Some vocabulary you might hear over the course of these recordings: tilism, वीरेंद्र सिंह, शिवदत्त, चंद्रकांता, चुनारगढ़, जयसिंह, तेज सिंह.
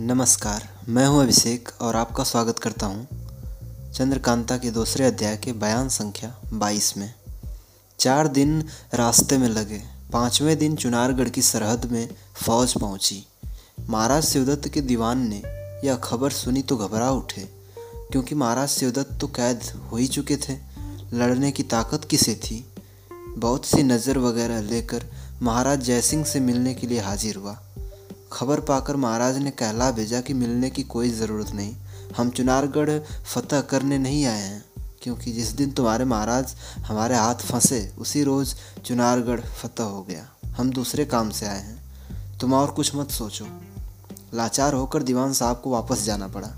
नमस्कार, मैं हूं अभिषेक और आपका स्वागत करता हूं चंद्रकांता के दूसरे अध्याय के बयान संख्या 22 में। 4 दिन रास्ते में लगे। 5वें दिन चुनारगढ़ की सरहद में फौज पहुंची। महाराज शिवदत्त के दीवान ने यह खबर सुनी तो घबरा उठे, क्योंकि महाराज शिवदत्त तो कैद हो ही चुके थे। लड़ने की ताकत किसे थी? बहुत सी नज़र वगैरह लेकर महाराज जयसिंह से मिलने के लिए हाजिर हुआ। खबर पाकर महाराज ने कहला भेजा कि मिलने की कोई ज़रूरत नहीं, हम चुनारगढ़ फतह करने नहीं आए हैं, क्योंकि जिस दिन तुम्हारे महाराज हमारे हाथ फंसे उसी रोज़ चुनारगढ़ फतह हो गया। हम दूसरे काम से आए हैं, तुम और कुछ मत सोचो। लाचार होकर दीवान साहब को वापस जाना पड़ा,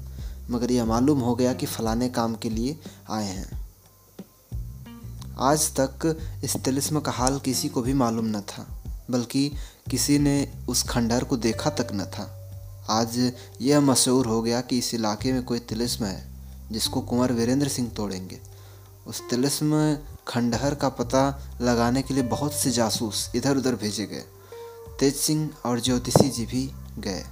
मगर यह मालूम हो गया कि फलाने काम के लिए आए हैं। आज तक इस तिलिस्म का हाल किसी को भी मालूम न था, बल्कि किसी ने उस खंडहर को देखा तक न था। आज यह मशहूर हो गया कि इस इलाके में कोई तिलिस्म है जिसको कुंवर वीरेंद्र सिंह तोड़ेंगे। उस तिलिस्म खंडहर का पता लगाने के लिए बहुत से जासूस इधर उधर भेजे गए। तेज सिंह और ज्योतिषी जी भी गए।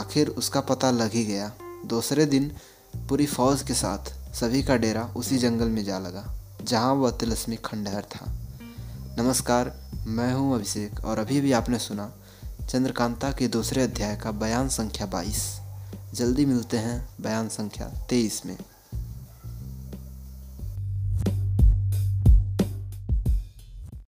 आखिर उसका पता लग ही गया। दूसरे दिन पूरी फौज के साथ सभी का डेरा उसी जंगल में जा लगा जहाँ वह तिलिस्मी खंडहर था। नमस्कार, मैं हूं अभिषेक और अभी भी आपने सुना चंद्रकांता के दूसरे अध्याय का बयान संख्या 22। जल्दी मिलते हैं बयान संख्या 23 में।